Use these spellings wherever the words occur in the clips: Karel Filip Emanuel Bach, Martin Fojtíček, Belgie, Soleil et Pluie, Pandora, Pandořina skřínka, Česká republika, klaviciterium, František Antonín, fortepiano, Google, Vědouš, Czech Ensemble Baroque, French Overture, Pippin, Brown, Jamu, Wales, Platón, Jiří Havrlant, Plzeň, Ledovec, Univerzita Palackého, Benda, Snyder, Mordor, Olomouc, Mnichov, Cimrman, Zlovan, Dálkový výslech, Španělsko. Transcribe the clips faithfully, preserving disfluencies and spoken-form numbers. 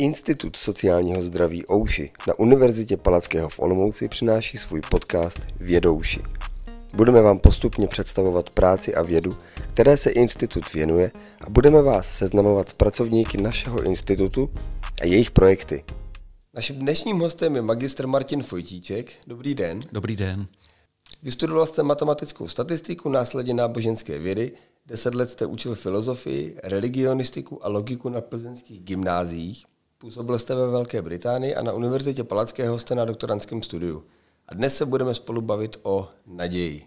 Institut sociálního zdraví OUŠI na Univerzitě Palackého v Olomouci přináší svůj podcast Vědouši. Budeme vám postupně představovat práci a vědu, které se institut věnuje, a budeme vás seznamovat s pracovníky našeho institutu a jejich projekty. Naším dnešním hostem je magistr Martin Fojtíček. Dobrý den. Dobrý den. Vystudoval jste matematickou statistiku, následně náboženské vědy, deset let jste učil filozofii, religionistiku a logiku na plzeňských gymnáziích, působil jste ve Velké Británii a na Univerzitě Palackého jste na doktorandském studiu. A dnes se budeme spolu bavit o naději.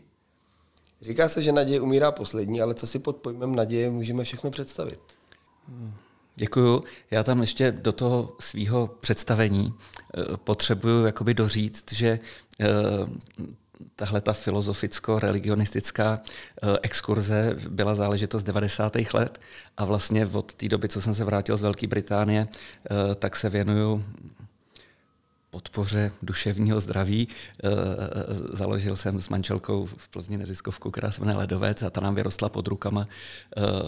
Říká se, že naděje umírá poslední, ale co si pod pojmem naděje můžeme všechno představit? Děkuju. Já tam ještě do toho svýho představení potřebuju jakoby doříct, že tahle ta filozoficko-religionistická exkurze byla záležitost devadesátých let a vlastně od té doby, co jsem se vrátil z Velké Británie, tak se věnuju podpoře duševního zdraví. Založil jsem s manželkou v Plzni neziskovku, která se jmenuje Ledovec, a ta nám vyrostla pod rukama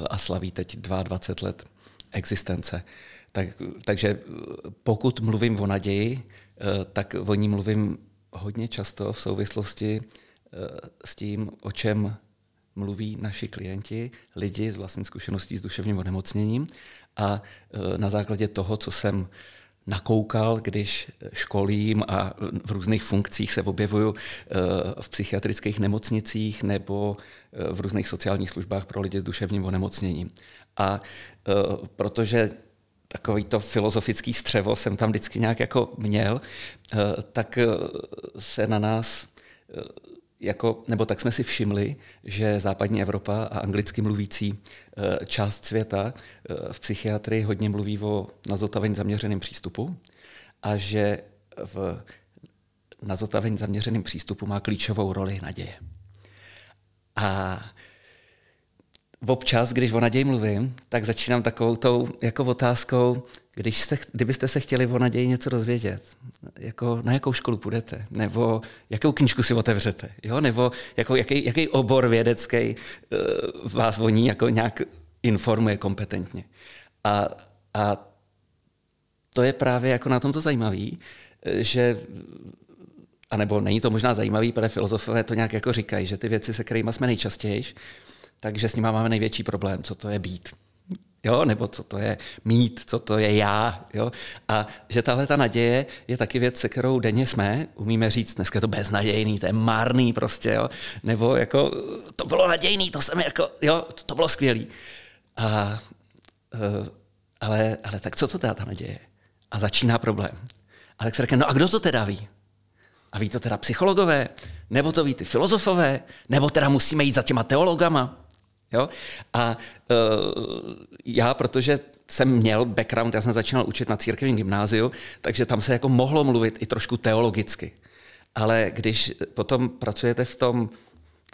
a slaví teď dvacet dva let existence. Tak, takže pokud mluvím o naději, tak o ní mluvím hodně často v souvislosti s tím, o čem mluví naši klienti, lidi s vlastní zkušeností s duševním onemocněním, a na základě toho, co jsem nakoukal, když školím a v různých funkcích se objevuju v psychiatrických nemocnicích nebo v různých sociálních službách pro lidi s duševním onemocněním. A protože takový to filozofický střevo jsem tam vždycky nějak jako měl, tak se na nás jako, nebo tak jsme si všimli, že západní Evropa a anglicky mluvící část světa v psychiatrii hodně mluví o na zotaveň zaměřeném přístupu a že v na zotaveň zaměřeném přístupu má klíčovou roli naděje. A občas, když o naději mluvím, tak začínám takovou tou jako otázkou, když se, kdybyste se chtěli o naději něco dozvědět, jako na jakou školu půjdete, nebo jakou knížku si otevřete, jo? Nebo jako, jaký, jaký obor vědecký uh, vás o ní jako nějak informuje kompetentně. A, a to je právě jako na tom to zajímavé, že anebo není to možná zajímavé, protože filozofové to nějak jako říkají, že ty věci, se kterými jsme nejčastější, takže s nima máme největší problém, co to je být, jo? Nebo co to je mít, co to je já. Jo? A že tahle ta naděje je taky věc, se kterou denně jsme, umíme říct, dneska je to beznadějný, to je marný prostě, jo? Nebo jako, to bylo nadějný, to jsem jako, jo, to bylo skvělý. A, ale, ale tak co to teda ta naděje? A začíná problém. A tak se řekne, no a kdo to teda ví? A ví to teda psychologové, nebo to ví ty filozofové, nebo teda musíme jít za těma teologama. Jo? A uh, já, protože jsem měl background, já jsem začínal učit na církevním gymnáziu, takže tam se jako mohlo mluvit i trošku teologicky. Ale když potom pracujete v tom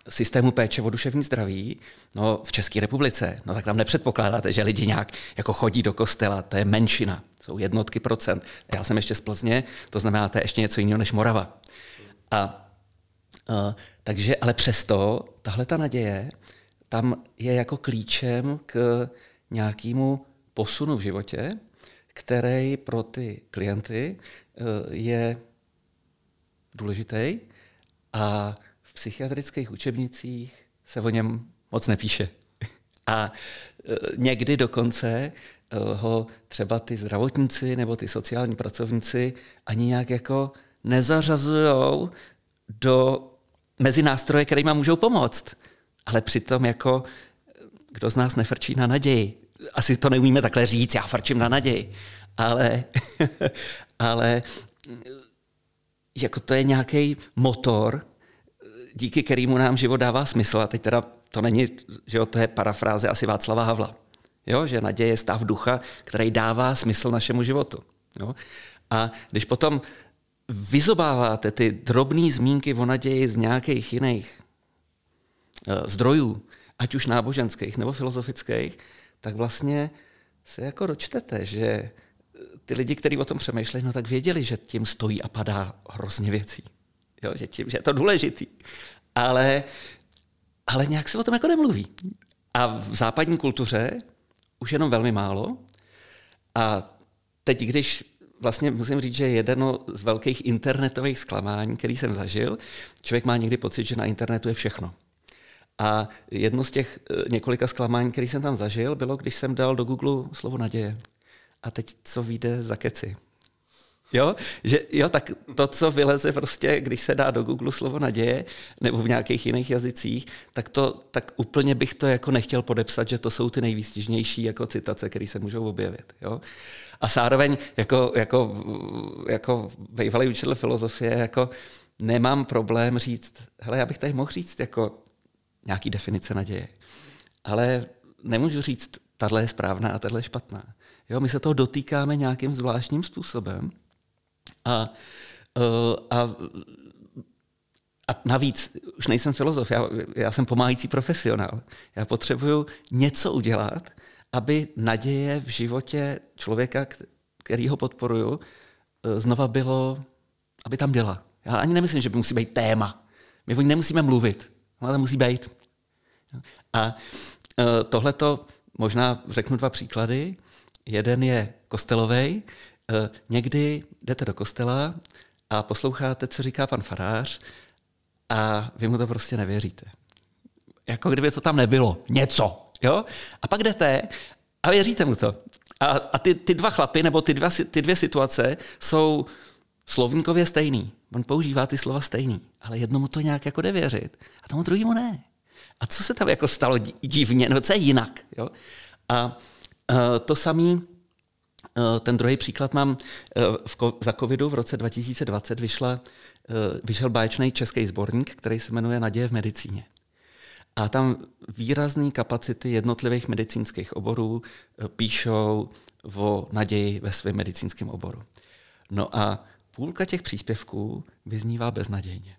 systému péče o duševní zdraví, no v České republice, no tak tam nepředpokládáte, že lidi nějak jako chodí do kostela, to je menšina, jsou jednotky procent. Já jsem ještě z Plzně, to znamená, to je ještě něco jiného než Morava. A uh, takže, ale přesto tahle ta naděje tam je jako klíčem k nějakému posunu v životě, který pro ty klienty je důležitý a v psychiatrických učebnicích se o něm moc nepíše. A někdy dokonce ho třeba ty zdravotníci nebo ty sociální pracovníci ani nějak jako nezařazujou do mezi nástroje, kterýma můžou pomoct. Ale přitom jako, kdo z nás nefrčí na naději? Asi to neumíme takhle říct, já frčím na naději. Ale, ale jako to je nějaký motor, díky kterému nám život dává smysl. A teď teda to není, že jo, to je parafráze asi Václava Havla. Jo, že naděje je stav ducha, který dává smysl našemu životu. Jo? A když potom vyzobáváte ty drobné zmínky o naději z nějakých jiných zdrojů, ať už náboženských nebo filozofických, tak vlastně se jako dočtete, že ty lidi, kteří o tom přemýšlejí, no tak věděli, že tím stojí a padá hrozně věcí. Jo, že, tím, že je to důležitý. Ale, ale nějak se o tom jako nemluví. A v západní kultuře už jenom velmi málo. A teď, když vlastně musím říct, že jedno z velkých internetových zklamání, který jsem zažil, člověk má někdy pocit, že na internetu je všechno. A jedno z těch několika zklamání, který jsem tam zažil, bylo, když jsem dal do Google slovo naděje. A teď co vyjde za keci. Jo? Že, jo, tak to, co vyleze prostě, když se dá do Google slovo naděje, nebo v nějakých jiných jazycích, tak, to, tak úplně bych to jako nechtěl podepsat, že to jsou ty nejvýstižnější jako citace, které se můžou objevit. Jo? A zároveň jako, jako, jako bývalý učitel filozofie jako nemám problém říct, hele, já bych tady mohl říct jako nějaký definice naděje, ale nemůžu říct, tato je správná a tato je špatná. Jo, my se toho dotýkáme nějakým zvláštním způsobem. A, a, a navíc, už nejsem filozof, já, já jsem pomáhající profesionál. Já potřebuju něco udělat, aby naděje v životě člověka, který ho podporuju, znova bylo, aby tam byla. Já ani nemyslím, že by musí být téma. My o ní nemusíme mluvit, ale musí být. A tohleto, možná řeknu dva příklady. Jeden je kostelovej. Někdy jdete do kostela a posloucháte, co říká pan farář a vy mu to prostě nevěříte. Jako kdyby to tam nebylo. Něco. Jo? A pak jdete a věříte mu to. A, a ty, ty dva chlapy nebo ty, dva, ty dvě situace jsou slovníkově stejný. On používá ty slova stejný, ale jednomu to nějak jako jde věřit a tomu druhému ne. A co se tam jako stalo divně? No co je jinak? Jo? A to samý, ten druhý příklad mám, za covidu v roce dva tisíce dvacet vyšla, vyšel báječný český sborník, který se jmenuje Naděje v medicíně. A tam výrazné kapacity jednotlivých medicínských oborů píšou o naději ve svém medicínském oboru. No a půlka těch příspěvků vyznívá beznadějně.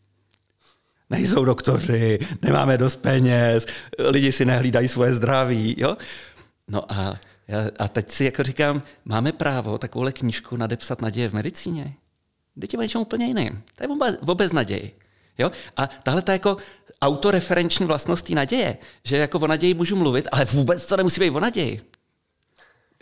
Nejsou doktoři, nemáme dost peněz, lidi si nehlídají svoje zdraví. Jo? No a Já, a teď si jako říkám, máme právo takovouhle knížku nadepsat naděje v medicíně? Teď je o něčem úplně jiným. To je vůbec naději. Jo? A tahle ta jako autoreferenční vlastnost té naděje, že jako o naději můžu mluvit, ale vůbec to nemusí být o naději.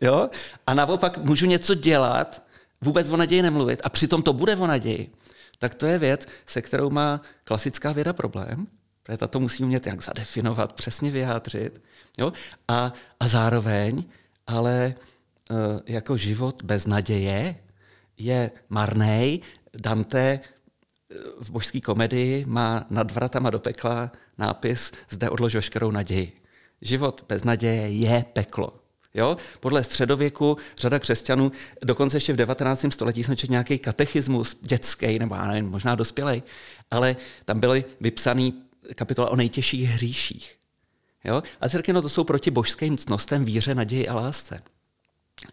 Jo? A naopak můžu něco dělat, vůbec o naději nemluvit a přitom to bude o naději. Tak to je věc, se kterou má klasická věda problém, protože ta to musí umět jak zadefinovat, přesně vyjádřit. Jo? A, a zároveň ale jako život bez naděje je marnej. Dante v božské komedii má nad vratama do pekla nápis zde odlož veškerou naději. Život bez naděje je peklo. Jo? Podle středověku řada křesťanů, dokonce ještě v devatenáctém století jsem četl nějaký katechismus dětský, nebo nevím, možná dospělej, ale tam byly vypsané kapitola o nejtěžších hříších. Jo? A círky, no to jsou proti božským cnostem, víře, naději a lásce.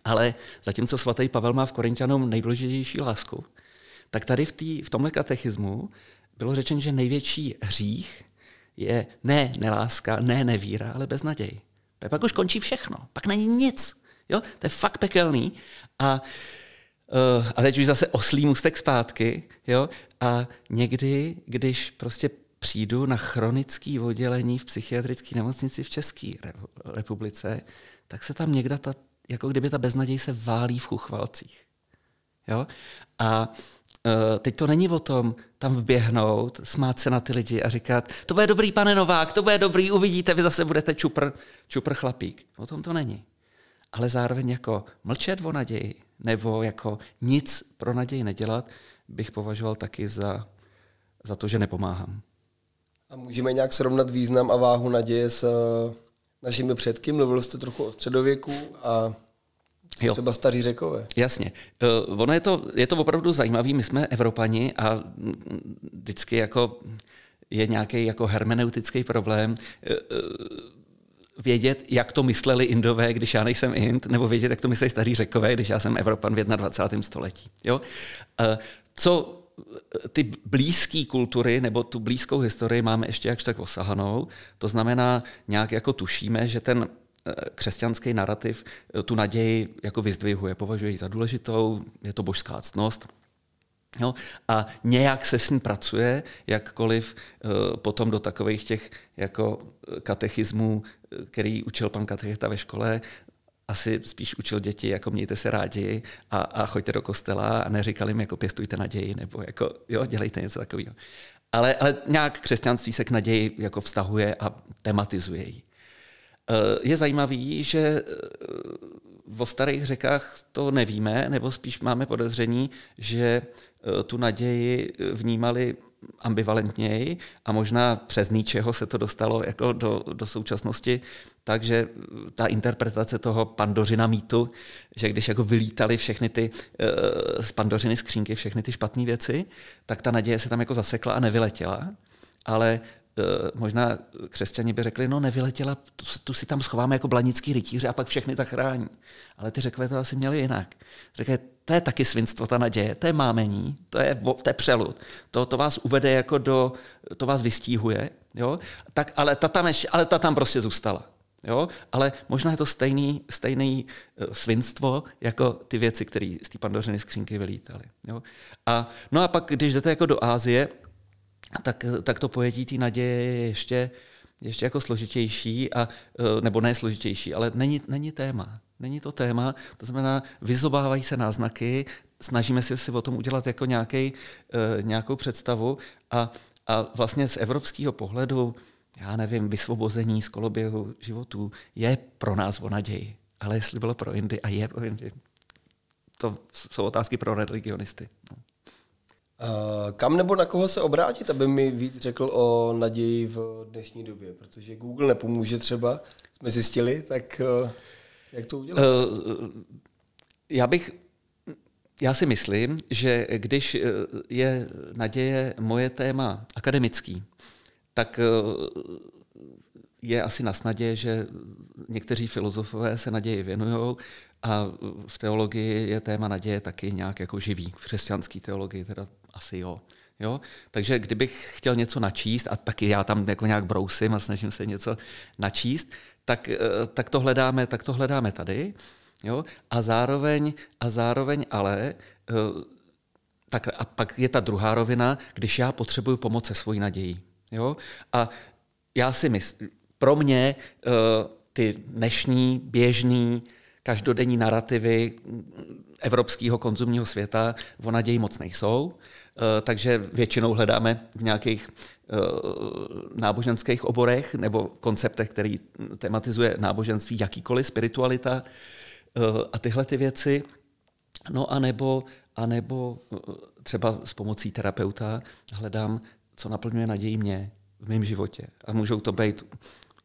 Ale zatímco svatý Pavel má v Korinťanům nejdůležitější lásku, tak tady v, tý, v tomhle katechismu bylo řečeno, že největší hřích je ne neláska, ne nevíra, ale beznaděj. Pak už končí všechno, pak není nic. Jo? To je fakt pekelný. A, uh, a teď už zase oslý můstek zpátky. Jo? A někdy, když prostě přijdu na chronické oddělení v psychiatrické nemocnici v České republice, tak se tam někda, ta, jako kdyby ta beznaděj se válí v chuchvalcích. Jo? A e, teď to není o tom tam vběhnout, smát se na ty lidi a říkat, to bude dobrý, pane Novák, to bude dobrý, uvidíte, vy zase budete čupr, čupr chlapík. O tom to není. Ale zároveň jako mlčet o naději nebo jako nic pro naději nedělat, bych považoval taky za, za to, že nepomáhám. A můžeme nějak srovnat význam a váhu naděje s našimi předky? Mluvil jste trochu o středověku a třeba staří Řekové. Jasně. Ono je to, je to opravdu zajímavé. My jsme Evropani a vždycky jako je nějaký jako hermeneutický problém vědět, jak to mysleli Indové, když já nejsem Ind, nebo vědět, jak to mysleli staří Řekové, když já jsem Evropan v dvacátém prvním století. Jo? Co ty blízké kultury nebo tu blízkou historii máme ještě jakž tak osahanou. To znamená, nějak jako tušíme, že ten křesťanský narrativ tu naději jako vyzdvihuje, považuje ji za důležitou, je to božská ctnost. Jo? A nějak se s ní pracuje, jakkoliv potom do takových těch jako katechismů, který učil pan katecheta ve škole, asi spíš učil děti, jako mějte se rádi a, a choďte do kostela a neříkal jim, jako pěstujte naději nebo jako, jo, dělejte něco takového. Ale, ale nějak křesťanství se k naději jako vztahuje a tematizuje ji. Je zajímavý, že o starých řekách to nevíme, nebo spíš máme podezření, že tu naději vnímali ambivalentněji a možná přes ničeho se to dostalo jako do, do současnosti, takže ta interpretace toho Pandořina mýtu, že když jako vylítali všechny ty z Pandořiny skřínky, všechny ty špatné věci, tak ta naděje se tam jako zasekla a nevyletěla, ale možná křesťani by řekli, no nevyletěla, tu, tu si tam schováme jako blanický rytíře a pak všechny zachrání. Ale ty Řekové to asi měli jinak. Řekli, to je taky svinstvo, ta naděje, to je mámení, to je, to je přelud. To, to vás uvede jako do, to vás vystíhuje, jo? Tak, ale, ta tam ještě, ale ta tam prostě zůstala. Jo? Ale možná je to stejný, stejný svinstvo, jako ty věci, které z té Pandořiny skřínky vylítaly. Jo? A, no a pak, když jdete jako do Ázie, Tak, tak to pojetí té naděje je ještě, ještě jako složitější, a, nebo ne složitější, ale není, není téma. Není to téma, to znamená, vyzobávají se náznaky, snažíme se si o tom udělat jako nějaký, nějakou představu a, a vlastně z evropského pohledu, já nevím, vysvobození z koloběhu životů je pro nás o naději, ale jestli bylo pro Indy a je pro Indy, to jsou otázky pro religionisty. No. Kam nebo na koho se obrátit, aby mi víc řekl o naději v dnešní době? Protože Google nepomůže třeba, jsme zjistili, tak jak to udělat? Já bych, já si myslím, že když je naděje moje téma akademický, tak je asi nasnadě, že někteří filozofové se naději věnují a v teologii je téma naděje taky nějak jako živý. V křesťanské teologii teda asi jo. jo. Takže kdybych chtěl něco načíst, a taky já tam jako nějak brousím a snažím se něco načíst, tak, tak, to, hledáme, tak to hledáme tady. Jo. A, zároveň, a zároveň ale... Tak a pak je ta druhá rovina, když já potřebuju pomoc se svojí nadějí. Jo. A já si myslím... Pro mě ty dnešní, běžný, každodenní narrativy evropského konzumního světa o naději moc nejsou, takže většinou hledáme v nějakých náboženských oborech nebo konceptech, který tematizuje náboženství, jakýkoliv spiritualita a tyhle ty věci. No a nebo, a nebo třeba s pomocí terapeuta hledám, co naplňuje naději mě v mém životě. A můžou to být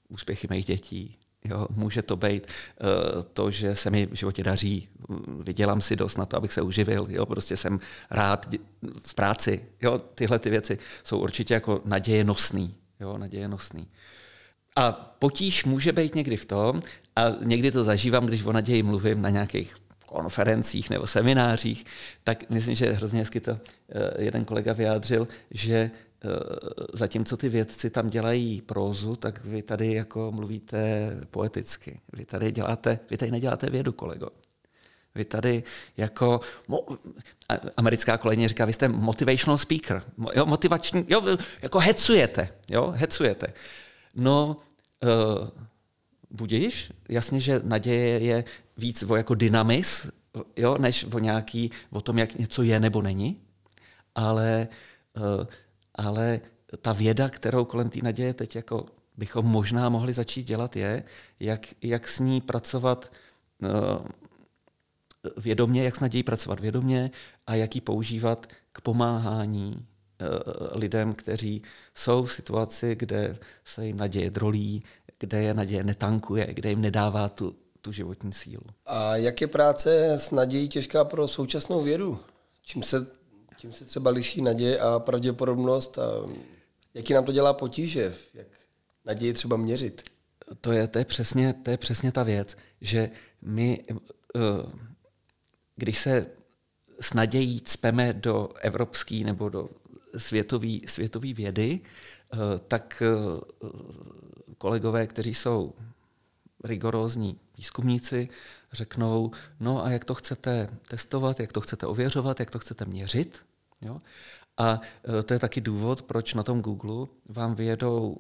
úspěchy mých dětí. Jo, může to být uh, to, že se mi v životě daří, vydělám si dost na to, abych se uživil, jo, prostě jsem rád dě- v práci. Jo, tyhle ty věci jsou určitě jako nadějenosný. Jo, nadějenosný. A potíž může být někdy v tom, a někdy to zažívám, když o naději mluvím na nějakých konferencích nebo seminářích, tak myslím, že hrozně hezky to uh, jeden kolega vyjádřil, že zatímco ty vědci tam dělají prózu, tak vy tady jako mluvíte poeticky. Vy tady děláte, vy tady neděláte vědu, kolego. Vy tady jako americká kolegyně říká, vy jste motivational speaker. Jo, motivační, jo, jako hecujete, jo, hecujete. No, uh, budíš? Jasně, že naděje je víc o jako dynamis, jo, než o nějaký, o tom, jak něco je nebo není. Ale uh, Ale ta věda, kterou kolem té naděje teď jako bychom možná mohli začít dělat, je, jak, jak s ní pracovat uh, vědomě, jak s nadějí pracovat vědomě a jak ji používat k pomáhání uh, lidem, kteří jsou v situaci, kde se jim naděje drolí, kde je naděje netankuje, kde jim nedává tu, tu životní sílu. A jak je práce s nadějí těžká pro současnou vědu? Čím se Čím se třeba liší naděje a pravděpodobnost a jaký nám to dělá potíže, jak naději třeba měřit? To je, to je, přesně, to je přesně ta věc, že my, když se s nadějí cpeme do evropské nebo do světové světové vědy, tak kolegové, kteří jsou rigorózní výzkumníci, řeknou, no a jak to chcete testovat, jak to chcete ověřovat, jak to chcete měřit. Jo? A to je taky důvod, proč na tom Google vám vyjedou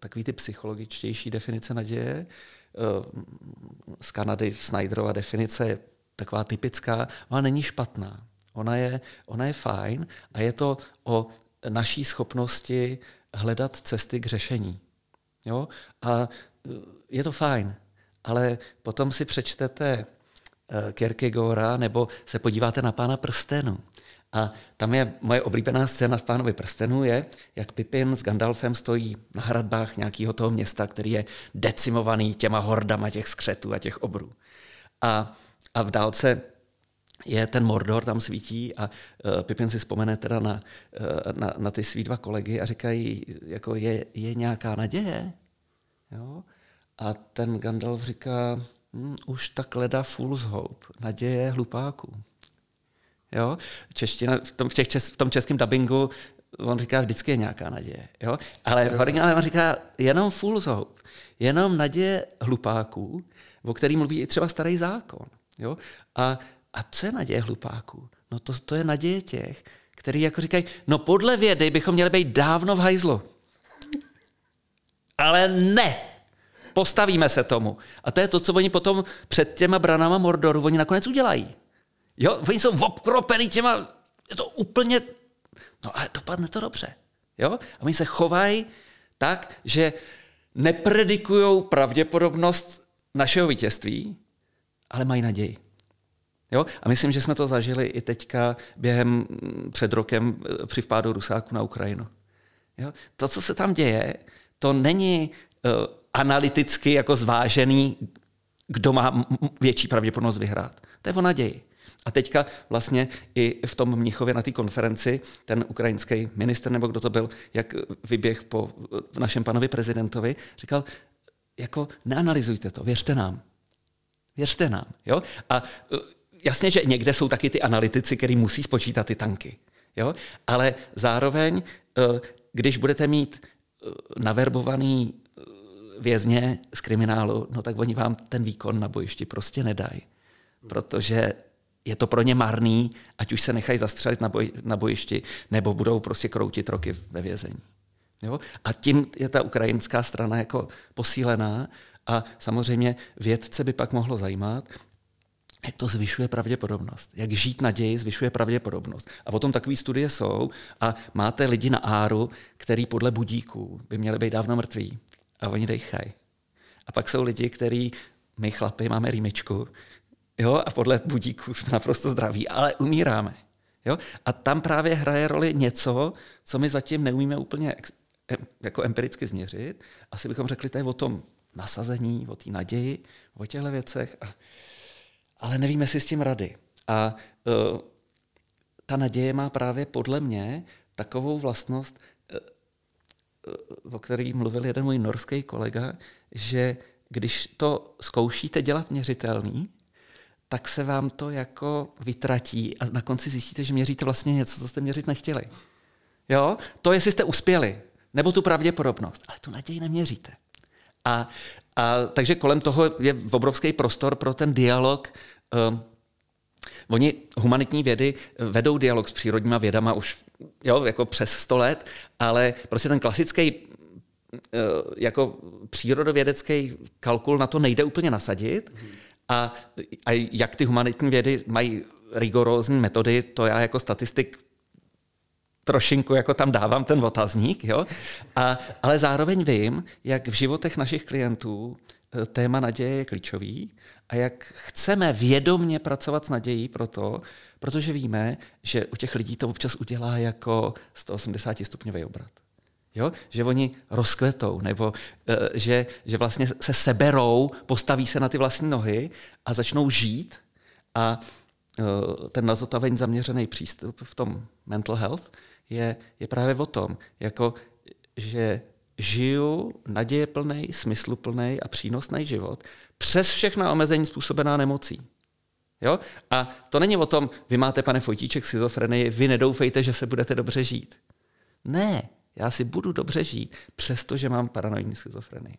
takový ty psychologičtější definice naděje, z Kanady Snyderova definice je taková typická, ale není špatná. Ona je, ona je fajn a je to o naší schopnosti hledat cesty k řešení. Jo? A je to fajn, ale potom si přečtete Kierkegaarda nebo se podíváte na Pána prstenů. A tam je moje oblíbená scéna v Pánovi prstenů je, jak Pippin s Gandalfem stojí na hradbách nějakého toho města, který je decimovaný těma hordama těch skřetů a těch obrů. A, a v dálce je ten Mordor, tam svítí a uh, Pippin si vzpomene teda na, uh, na, na ty svý dva kolegy a říkají, jako je, je nějaká naděje? Jo? A ten Gandalf říká, hm, už tak leda fool's hope, naděje hlupáků. Jo? Čeština, v, tom, v, těch, v tom českém dabingu on říká, vždycky je nějaká naděje. Jo? Ale v originále on říká, jenom fool's hope, jenom naděje hlupáků, o který mluví i třeba Starý zákon. Jo? A A co je naděje hlupáků? No to, to je naděje těch, kteří jako říkají, no podle vědy bychom měli být dávno v hajzlu. Ale ne! Postavíme se tomu. A to je to, co oni potom před těma branama Mordoru oni nakonec udělají. Jo? Oni jsou obkropený těma, je to úplně, no ale dopadne to dobře. Jo? A oni se chovají tak, že nepredikujou pravděpodobnost našeho vítězství, ale mají naději. Jo? A myslím, že jsme to zažili i teďka během před rokem při vpádu Rusáku na Ukrajinu. Jo? To, co se tam děje, to není uh, analyticky jako zvážený, kdo má větší pravděpodobnost vyhrát. To je o naději. A teďka vlastně i v tom Mnichově na té konferenci ten ukrajinský minister, nebo kdo to byl, jak vyběh po našem panovi prezidentovi, říkal, jako neanalyzujte to, věřte nám. Věřte nám. Jo? A uh, jasně, že někde jsou taky ty analytici, který musí spočítat ty tanky. Jo? Ale zároveň, když budete mít naverbovaný vězně z kriminálu, no tak oni vám ten výkon na bojišti prostě nedají. Protože je to pro ně marný, ať už se nechají zastřelit na, boj, na bojišti, nebo budou prostě kroutit roky ve vězení. Jo? A tím je ta ukrajinská strana jako posílená a samozřejmě vědce by pak mohlo zajímat, jak to zvyšuje pravděpodobnost. Jak žít naději zvyšuje pravděpodobnost. A o tom takové studie jsou a máte lidi na áru, který podle budíků by měli být dávno mrtví. A oni dejchají. A pak jsou lidi, který my chlapi máme rýmičku, jo, a podle budíků jsme naprosto zdraví, ale umíráme. Jo? A tam právě hraje roli něco, co my zatím neumíme úplně ex- em- jako empiricky změřit. Asi bychom řekli tady o tom nasazení, o té naději, o těchto věcech a ale nevíme si s tím rady. A uh, ta naděje má právě podle mě takovou vlastnost, uh, uh, o které mluvil jeden můj norský kolega, že když to zkoušíte dělat měřitelný, tak se vám to jako vytratí a na konci zjistíte, že měříte vlastně něco, co jste měřit nechtěli. Jo? To, jestli jste uspěli, nebo tu pravděpodobnost, ale tu naději neměříte. A, a takže kolem toho je obrovský prostor pro ten dialog. Um, oni humanitní vědy vedou dialog s přírodníma vědama už jo, jako přes sto let, ale prostě ten klasický uh, jako přírodovědecký kalkul na to nejde úplně nasadit. Mm. A, a jak ty humanitní vědy mají rigorózní metody, to já jako statistik trošinku jako tam dávám ten otazník, jo? A, ale zároveň vím, jak v životech našich klientů téma naděje je klíčový a jak chceme vědomně pracovat s nadějí proto, protože víme, že u těch lidí to občas udělá jako sto osmdesát stupňový obrat. Jo? Že oni rozkvetou nebo že, že vlastně se seberou, postaví se na ty vlastní nohy a začnou žít a ten na zotaveň zaměřený přístup v tom mental health Je, je právě o tom, jako, že žiju nadějeplnej, smysluplnej a přínosný život přes všechna omezení způsobená nemocí. Jo? A to není o tom, vy máte, pane Fojtíček, schizofrenii, vy nedoufejte, že se budete dobře žít. Ne, já si budu dobře žít, přestože mám paranoidní schizofrenii.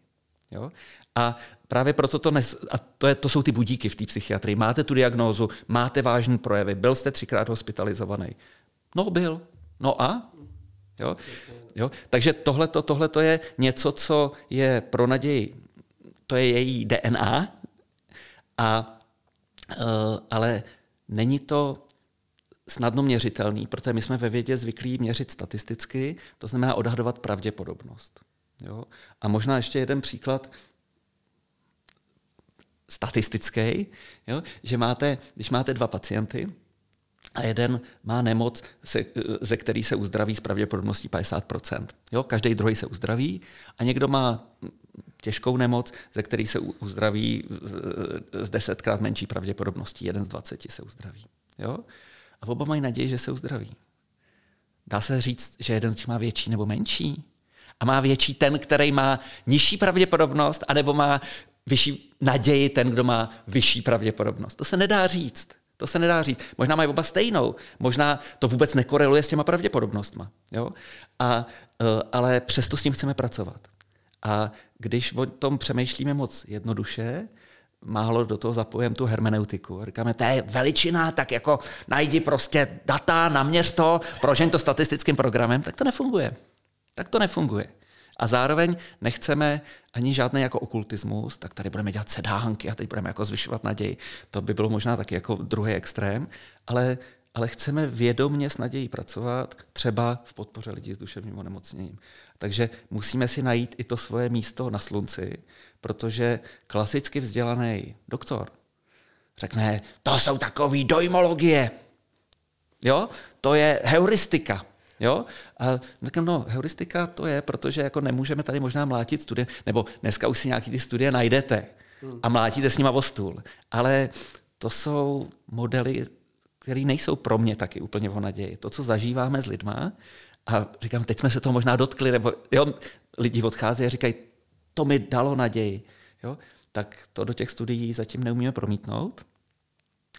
Jo? A právě proto to, nes- a to, je, to jsou ty budíky v té psychiatrii. Máte tu diagnózu, máte vážný projevy, byl jste třikrát hospitalizovaný. No, byl. No a? Jo? Jo? Takže tohleto, tohleto je něco, co je pro naději to je její D N A, a, uh, ale není to snadno měřitelný, protože my jsme ve vědě zvyklí měřit statisticky, to znamená odhadovat pravděpodobnost. Jo? A možná ještě jeden příklad statistický, jo? Že máte, když máte dva pacienty a jeden má nemoc, se, ze který se uzdraví s pravděpodobností padesát procent. Jo? Každý druhý se uzdraví a někdo má těžkou nemoc, ze který se uzdraví s desetkrát menší pravděpodobností, jeden z dvaceti se uzdraví. Jo? A oba mají naději, že se uzdraví. Dá se říct, že jeden z nich má větší nebo menší? A má větší ten, který má nižší pravděpodobnost, anebo má vyšší naději ten, kdo má vyšší pravděpodobnost? To se nedá říct. To se nedá říct. Možná mají oba stejnou. Možná to vůbec nekoreluje s těma pravděpodobnostma. Jo? A, ale přesto s tím chceme pracovat. A když o tom přemýšlíme moc jednoduše, málo do toho zapojím tu hermeneutiku. Říkáme, to je veličina, tak jako najdi prostě data, naměř to, prožeň to statistickým programem, tak to nefunguje. Tak to nefunguje. A zároveň nechceme ani žádný jako okultismus, tak tady budeme dělat sedánky a teď budeme jako zvyšovat naději. To by bylo možná taky jako druhý extrém, ale, ale chceme vědomně s nadějí pracovat, třeba v podpoře lidí s duševním onemocněním. Takže musíme si najít i to svoje místo na slunci, protože klasicky vzdělaný doktor řekne, to jsou takový dojmologie, jo? To je heuristika. Jo? A říkám, no, heuristika to je, protože jako nemůžeme tady možná mlátit studie, nebo dneska už si nějaký ty studie najdete a mlátíte s nima o stůl. Ale to jsou modely, které nejsou pro mě taky úplně o naději. To, co zažíváme s lidma, a říkám, teď jsme se toho možná dotkli, nebo jo, lidi odcházejí a říkají, to mi dalo naději. Jo? Tak to do těch studií zatím neumíme promítnout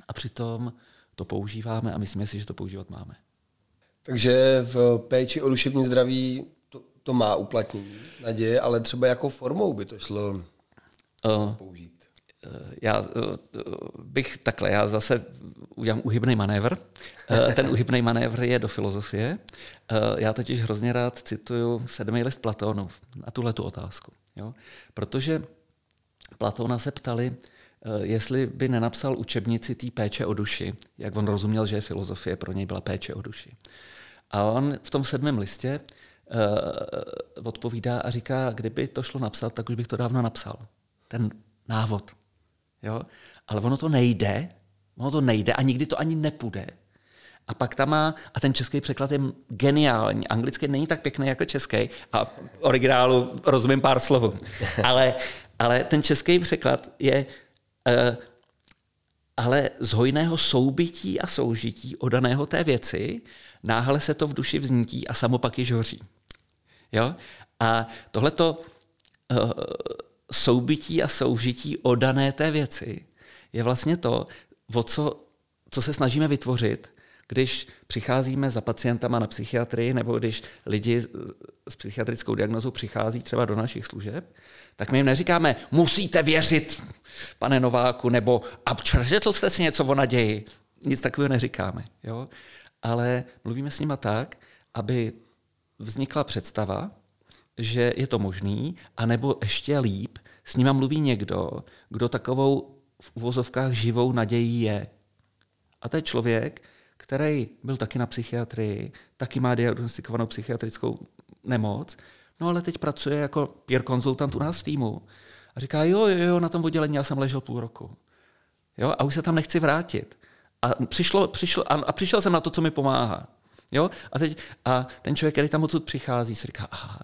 a přitom to používáme a myslíme si, že to používat máme. Takže v péči o duševní zdraví to, to má uplatnění, naděje, ale třeba jakou formou by to šlo použít? Uh, já uh, bych takhle, já zase udělám uhybnej manévr. Uh, ten uhybnej manévr je do filozofie. Uh, já totiž hrozně rád cituju sedmý list Platónův na tuhletu otázku. Jo? Protože Platóna se ptali, jestli by nenapsal učebnici té péče o duši, jak on rozuměl, že filozofie pro něj byla péče o duši. A on v tom sedmém listě uh, odpovídá a říká, kdyby to šlo napsat, tak už bych to dávno napsal. Ten návod. Jo? Ale ono to nejde, ono to nejde a nikdy to ani nepůjde. A pak tam má, a ten český překlad je geniální, anglicky není tak pěkný jako český a v originálu rozumím pár slovům. Ale, ale ten český překlad je Uh, ale z hojného soubytí a soužití odaného té věci náhle se to v duši vznítí a samo pak již hoří. Jo? A tohleto uh, soubytí a soužití odané té věci je vlastně to, o co, co se snažíme vytvořit, když přicházíme za pacientama na psychiatrii nebo když lidi s psychiatrickou diagnózou přichází třeba do našich služeb, tak my jim neříkáme, musíte věřit, pane Nováku, nebo a přečetl jste si něco o naději. Nic takového neříkáme. Jo? Ale mluvíme s nima tak, aby vznikla představa, že je to možný, anebo ještě líp, s nima mluví někdo, kdo takovou v uvozovkách živou naději je. A to je člověk, který byl taky na psychiatrii, taky má diagnostikovanou psychiatrickou nemoc, no ale teď pracuje jako peer konzultant u nás v týmu a říká, jo, jo, jo, na tom oddělení já jsem ležel půl roku. Jo, a už se tam nechci vrátit. A, přišlo, přišlo, a, a přišel jsem na to, co mi pomáhá. Jo, a, teď, a ten člověk, který tam odsud přichází, si říká, aha.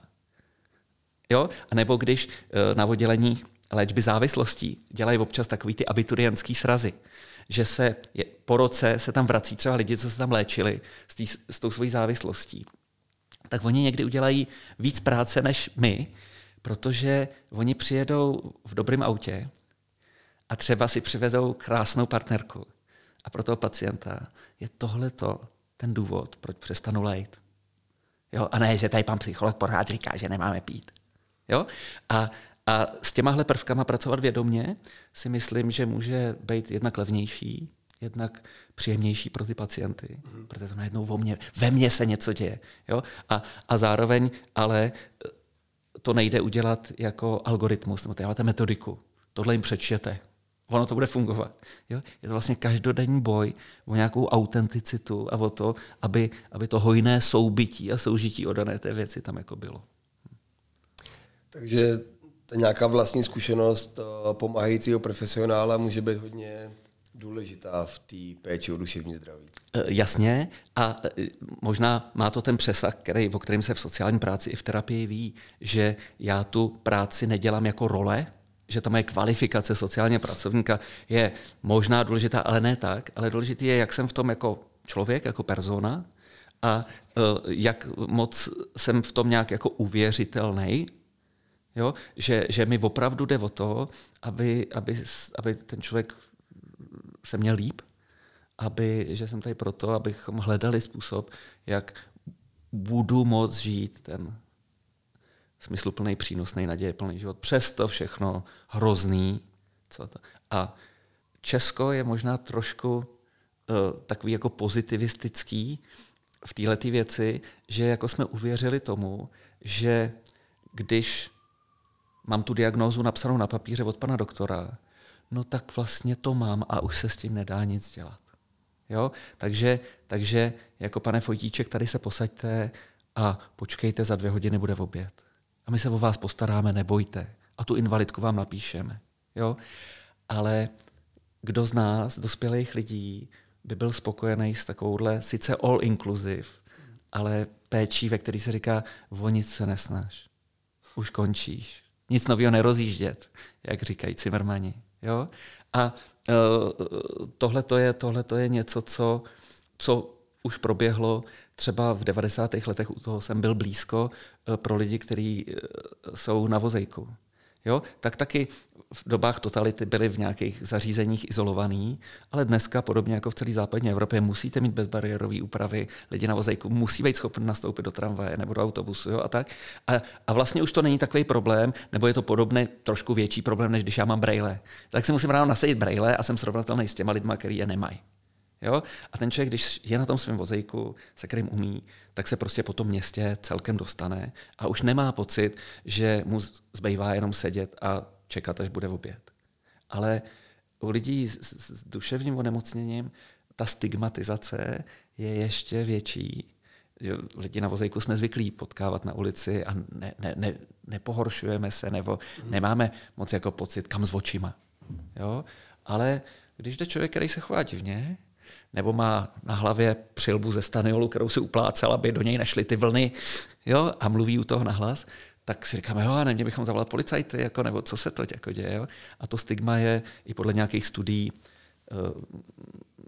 Jo, a nebo když na oddělení léčby závislostí dělají občas takový ty abiturientský srazy, že se je, po roce se tam vrací třeba lidi, co se tam léčili s, tý, s tou svojí závislostí. Tak oni někdy udělají víc práce než my, protože oni přijedou v dobrém autě a třeba si přivezou krásnou partnerku. A pro toho pacienta je tohleto ten důvod, proč přestanu léčit. Jo? A ne, že tady pan psycholog pořád říká, že nemáme pít. Jo? A A s těmahle prvkama pracovat vědomě si myslím, že může být jednak levnější, jednak příjemnější pro ty pacienty, mm. protože to najednou vo mně, ve mně se něco děje. Jo? A, a zároveň ale to nejde udělat jako algoritmus, nebo dáváte metodiku, tohle jim přečtěte, ono to bude fungovat. Jo? Je to vlastně každodenní boj o nějakou autenticitu a o to, aby, aby to hojné soubytí a soužití o dané té věci tam jako bylo. Takže ta nějaká vlastní zkušenost pomáhajícího profesionála může být hodně důležitá v té péči o duševní zdraví. Jasně, a možná má to ten přesah, který, o kterém se v sociální práci i v terapii ví, že já tu práci nedělám jako role, že ta moje kvalifikace sociálně pracovníka je možná důležitá, ale ne tak, ale důležitý je, jak jsem v tom jako člověk, jako persona a jak moc jsem v tom nějak jako uvěřitelný. Jo? Že, že mi opravdu jde o to, aby, aby, aby ten člověk se měl líp, aby, že jsem tady proto, abychom hledali způsob, jak budu moct žít ten smysluplný, přínosný, nadějeplný život. Přesto všechno hrozný. Co to? A Česko je možná trošku uh, takový jako pozitivistický v této věci, že jako jsme uvěřili tomu, že když mám tu diagnózu napsanou na papíře od pana doktora, no tak vlastně to mám a už se s tím nedá nic dělat. Jo? Takže, takže jako pane Fojtíček, tady se posaďte a počkejte, za dvě hodiny bude oběd. A my se o vás postaráme, nebojte. A tu invalidku vám napíšeme. Jo? Ale kdo z nás, dospělých lidí, by byl spokojený s takovouhle, sice all inclusive, ale péčí, ve který se říká, o nic se nesnaž. Už končíš. Nic nového nerozjíždět, jak říkají Cimrmani. Jo? A uh, tohle to je, tohleto je něco, co, co už proběhlo třeba v devadesátých letech, u toho jsem byl blízko, uh, pro lidi, kteří uh, jsou na vozejku. Jo? Tak taky v dobách totality byli v nějakých zařízeních izolovaní, ale dneska, podobně jako v celé západní Evropě, musíte mít bezbariérové úpravy, lidi na vozejku musí být schopni nastoupit do tramvaje nebo do autobusu, jo, a tak. A, a vlastně už to není takový problém, nebo je to podobný, trošku větší problém, než když já mám brejle. Tak si musím ráno nasadit brejle a jsem srovnatelný s těma lidma, který je nemají. Jo? A ten člověk, když je na tom svém vozejku, se kterým umí, tak se prostě po tom městě celkem dostane a už nemá pocit, že mu zbývá jenom sedět a čekat, až bude oběd. Ale u lidí s, s duševním onemocněním ta stigmatizace je ještě větší. Lidi na vozejku jsme zvyklí potkávat na ulici a ne, ne, ne, nepohoršujeme se, nebo nemáme moc jako pocit, kam s očima. Jo? Ale když jde člověk, který se chová divně, nebo má na hlavě přilbu ze staniolu, kterou si uplácel, aby do něj nešly ty vlny, jo, a mluví u toho nahlas, tak si říkáme, jo, neměli bychom zavolat policajty, jako, nebo co se to jako děje. Jo? A to stigma je i podle nějakých studií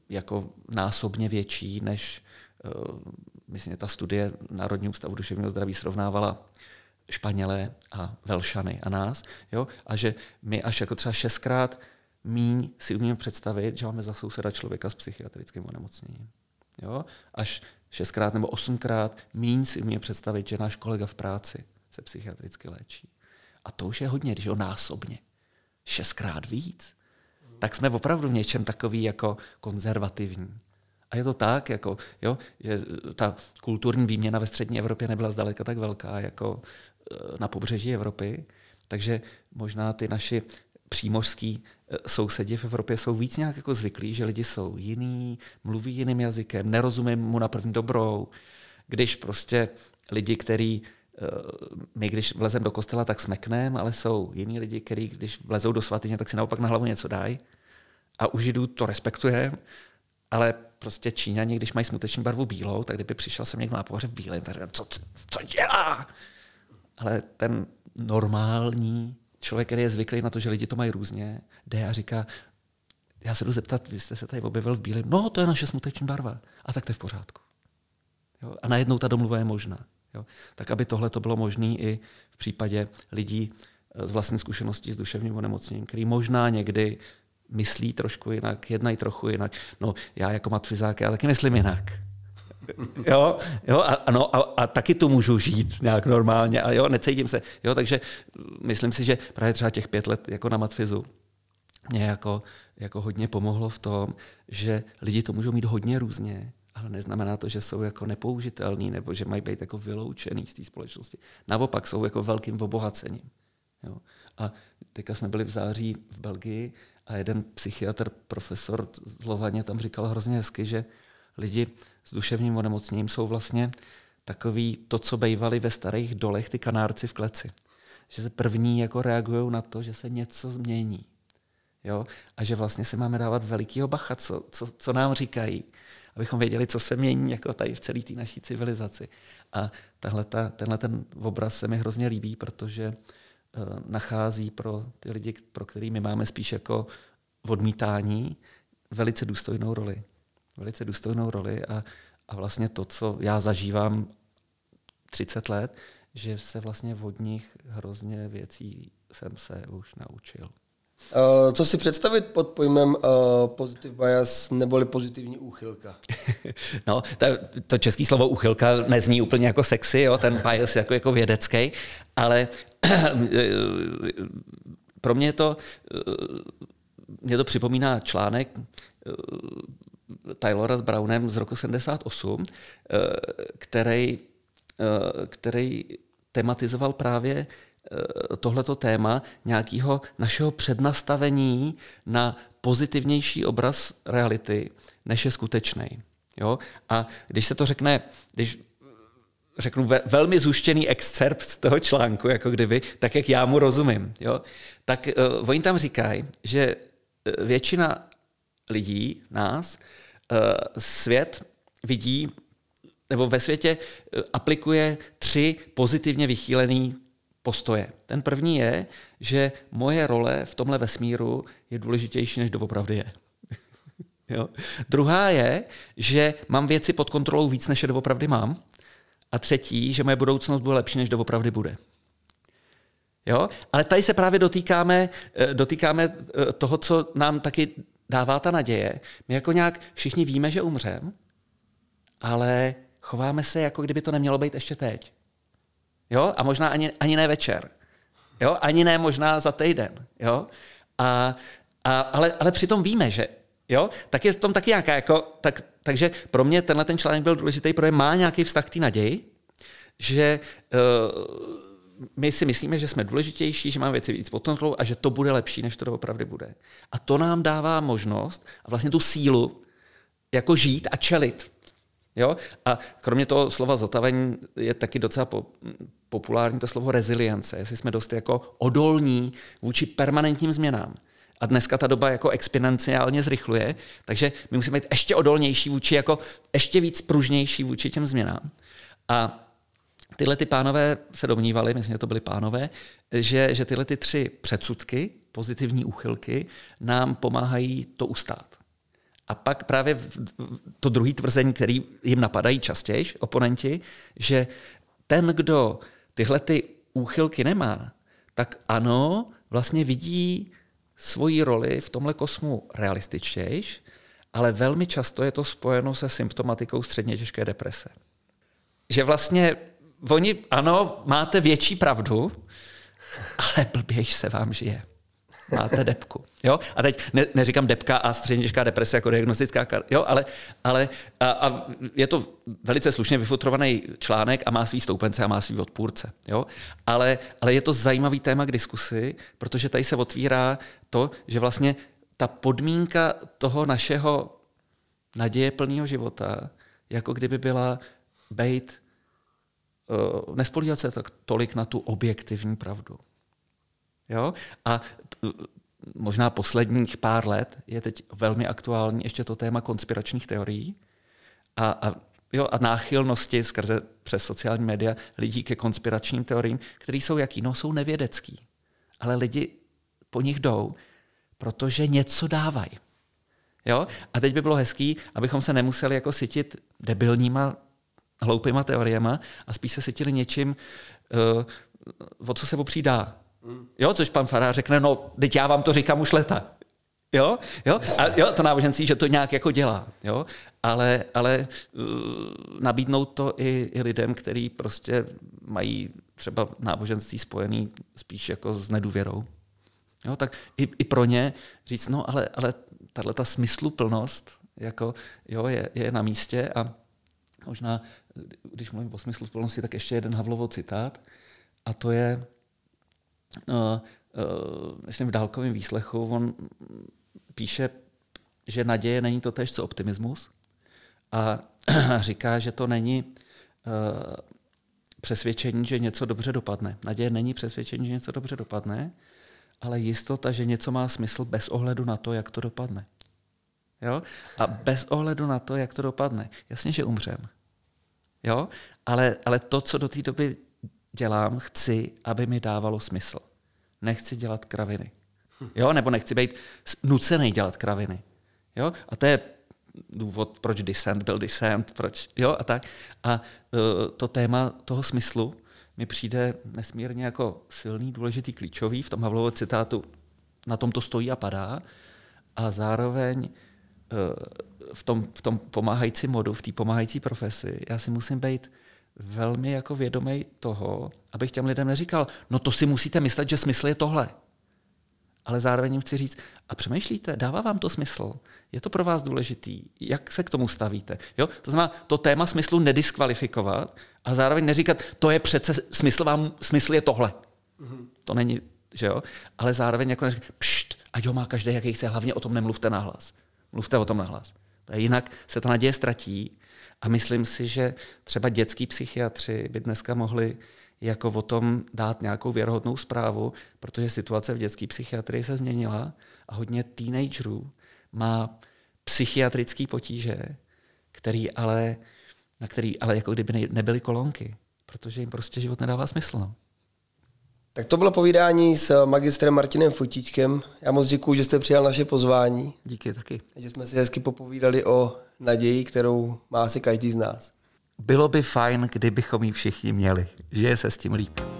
jako násobně větší, než, myslím, ta studie Národního ústavu duševního zdraví srovnávala Španělé a Velšany a nás. Jo? A že my až jako třeba šestkrát míň si umíme představit, že máme za souseda člověka s psychiatrickým onemocněním. Jo? Až šestkrát nebo osmkrát míň si umíme představit, že náš kolega v práci se psychiatricky léčí. A to už je hodně, když ho násobně. Šestkrát víc. Tak jsme opravdu v něčem takový jako konzervativní. A je to tak, jako, jo, že ta kulturní výměna ve střední Evropě nebyla zdaleka tak velká jako na pobřeží Evropy. Takže možná ty naši přímořský sousedi v Evropě jsou víc nějak jako zvyklí, že lidi jsou jiný, mluví jiným jazykem, nerozumím mu na první dobrou. Když prostě lidi, který my, když vlezeme do kostela, tak smekneme, ale jsou jiní lidi, kteří, když vlezou do svatyně, tak si naopak na hlavu něco dají. A u Židů to respektujeme, ale prostě Číňani, když mají smuteční barvu bílou, tak kdyby přišel sem někdo na pohřeb v bílém, tak říkám, co, co dělá? Ale ten normální člověk, který je zvyklý na to, že lidi to mají různě, jde a říká, já se jdu zeptat, vy jste se tady objevil v bílém, no to je naše smuteční barva. A tak to je v pořádku. Jo? A najednou ta domluva je možná. Jo? Tak aby tohle to bylo možné i v případě lidí s vlastní zkušeností s duševním onemocněním, který možná někdy myslí trošku jinak, jednají trochu jinak. No já jako matfyzák, já taky myslím jinak. Jo, jo, a, no, a, a taky tu můžu žít nějak normálně, a jo, necítím se. Jo, takže myslím si, že právě třeba těch pět let jako na matfizu mě jako, jako hodně pomohlo v tom, že lidi to můžou mít hodně různě. ale neznamená to, že jsou jako nepoužitelný nebo že mají být jako vyloučený z té společnosti. Naopak jsou jako velkým obohacením. Jo. A teďka jsme byli v září v Belgii a jeden psychiatr, profesor Zlovaně tam říkal hrozně hezky, že lidi s duševním onemocněním jsou vlastně takový to, co bejvali ve starých dolech ty kanárci v kleci. Že se první jako reagují na to, že se něco změní. Jo? A že vlastně si máme dávat velikýho bacha, co, co, co nám říkají, abychom věděli, co se mění jako tady v celé té naší civilizaci. A tahleta, tenhle ten obraz se mi hrozně líbí, protože uh, nachází pro ty lidi, pro který my máme spíš jako odmítání, velice důstojnou roli. Velice důstojnou roli a, a vlastně to, co já zažívám třicet let, že se vlastně od nich hrozně věcí jsem se už naučil. Co si představit pod pojmem uh, positive bias neboli pozitivní úchylka? No, to, to české slovo úchylka nezní úplně jako sexy, jo? Ten bias jako, jako vědecký, ale pro mě to, mě to připomíná článek Taylora s Brownem z roku sedmdesát osm, který, který tematizoval právě tohleto téma nějakého našeho přednastavení na pozitivnější obraz reality, než je skutečný. Jo? A když se to řekne, když řeknu ve, velmi zhuštěný excerpt z toho článku, jako kdyby, tak jak já mu rozumím, jo? Tak uh, oni tam říkají, že většina lidí, nás, uh, svět vidí, nebo ve světě uh, aplikuje tři pozitivně vychýlený postoje. Ten první je, že moje role v tomhle vesmíru je důležitější, než doopravdy je. Jo? Druhá je, že mám věci pod kontrolou víc, než je doopravdy mám. A třetí, že moje budoucnost bude lepší, než doopravdy bude. Jo? Ale tady se právě dotýkáme, dotýkáme toho, co nám taky dává ta naděje. My jako nějak všichni víme, že umřem, ale chováme se, jako kdyby to nemělo být ještě teď. Jo? A možná ani, ani ne večer. Jo? Ani ne možná za týden. Jo? A, a, ale, ale přitom víme, že jo? Tak je v tom taky nějaká. Jako, tak, takže pro mě tenhle ten článek byl důležitý, protože má nějaký vztah k té naději, že uh, my si myslíme, že jsme důležitější, že máme věci víc pod kontrolou a že to bude lepší, než to doopravdy bude. A to nám dává možnost a vlastně tu sílu jako žít a čelit. Jo? A kromě toho slova zotavení je taky docela po, populární to slovo rezilience, jestli jsme dost jako odolní vůči permanentním změnám. A dneska ta doba jako exponenciálně zrychluje, takže my musíme být ještě odolnější vůči, jako ještě víc pružnější vůči těm změnám. A tyhle ty pánové se domnívali, myslím, že to byli pánové, že, že tyhle ty tři předsudky, pozitivní úchylky, nám pomáhají to ustát. A pak právě to druhé tvrzení, který jim napadají častěji, oponenti, že ten, kdo tyhle ty úchylky nemá, tak ano, vlastně vidí svoji roli v tomhle kosmu realističtěji, ale velmi často je to spojeno se symptomatikou středně těžké deprese. Že vlastně oni, ano, máte větší pravdu, ale blbějš se vám žije. Máte depku. Jo? A teď ne, neříkám depka a středně těžká deprese jako diagnostická, jo? ale, ale a, a je to velice slušně vyfutrovaný článek a má svý stoupence a má svý odpůrce. Jo? Ale, ale je to zajímavý téma k diskusi, protože tady se otvírá to, že vlastně ta podmínka toho našeho nadějeplného života, jako kdyby byla bejt, uh, nespolíhat se tak tolik na tu objektivní pravdu. Jo? A možná posledních pár let je teď velmi aktuální ještě to téma konspiračních teorií a, a, jo, a náchylnosti skrze přes sociální média lidí ke konspiračním teoriím, které jsou jaký? No, jsou nevědecký. Ale lidi po nich jdou, protože něco dávají. Jo? A teď by bylo hezký, abychom se nemuseli jako sytit debilníma, hloupýma teoriema a spíš se sytili něčím, uh, o co se opřít dá. Jo, což pan farář řekne, no, teď já vám to říkám už leta. Jo, jo, a jo, to náboženství, že to nějak jako dělá, jo, ale, ale uh, nabídnout to i, i lidem, kteří prostě mají třeba náboženství spojený spíš jako s nedůvěrou. Jo, tak i, i pro ně říct, no, ale, ale tato smysluplnost jako, jo, je, je na místě. A možná, když mluvím o smyslu spolnosti, tak ještě jeden Havlovo citát. A to je, uh, uh, myslím, v Dálkovém výslechu, on píše, že naděje není to též, co optimismus. A říká, že to není uh, přesvědčení, že něco dobře dopadne. Naděje není přesvědčení, že něco dobře dopadne, ale jistota, že něco má smysl bez ohledu na to, jak to dopadne. Jo? A bez ohledu na to, jak to dopadne. Jasně, že umřem. Jo? Ale, ale to, co do té doby dělám, chci, aby mi dávalo smysl. Nechci dělat kraviny. Jo? Nebo nechci být nucený dělat kraviny. Jo? A to je důvod, proč Dissent byl Dissent, proč, jo, a tak. A uh, to téma toho smyslu mi přijde nesmírně jako silný, důležitý, klíčový. V tom Havlovo citátu na tom to stojí a padá. A zároveň uh, v tom, v tom pomáhající modu, v té pomáhající profesi, já si musím být velmi jako vědomý toho, abych těm lidem neříkal, no to si musíte myslet, že smysl je tohle. Ale zároveň jim chci říct, a přemýšlíte, dává vám to smysl? Je to pro vás důležitý? Jak se k tomu stavíte? Jo? To znamená, to téma smyslu nediskvalifikovat a zároveň neříkat, to je přece, smysl vám, smysl je tohle. Mm-hmm. To není, že jo? Ale zároveň jako neříkat, pšt, ať ho má každý, jaký chce, hlavně o tom nemluvte nahlas. Mluvte o tom nahlas. Jinak se ta naděje ztratí a myslím si, že třeba dětský psychiatři by dneska mohli jako o tom dát nějakou věrohodnou zprávu, protože situace v dětské psychiatrii se změnila a hodně teenagerů má psychiatrické potíže, který ale, na který ale jako kdyby nebyly kolonky, protože jim prostě život nedává smysl. No. Tak to bylo povídání s magistrem Martinem Fojtíčkem. Já moc děkuju, že jste přijal naše pozvání. Díky taky. Že jsme si hezky popovídali o naději, kterou má si každý z nás. Bylo by fajn, kdybychom ji všichni měli. Žije se s tím líp.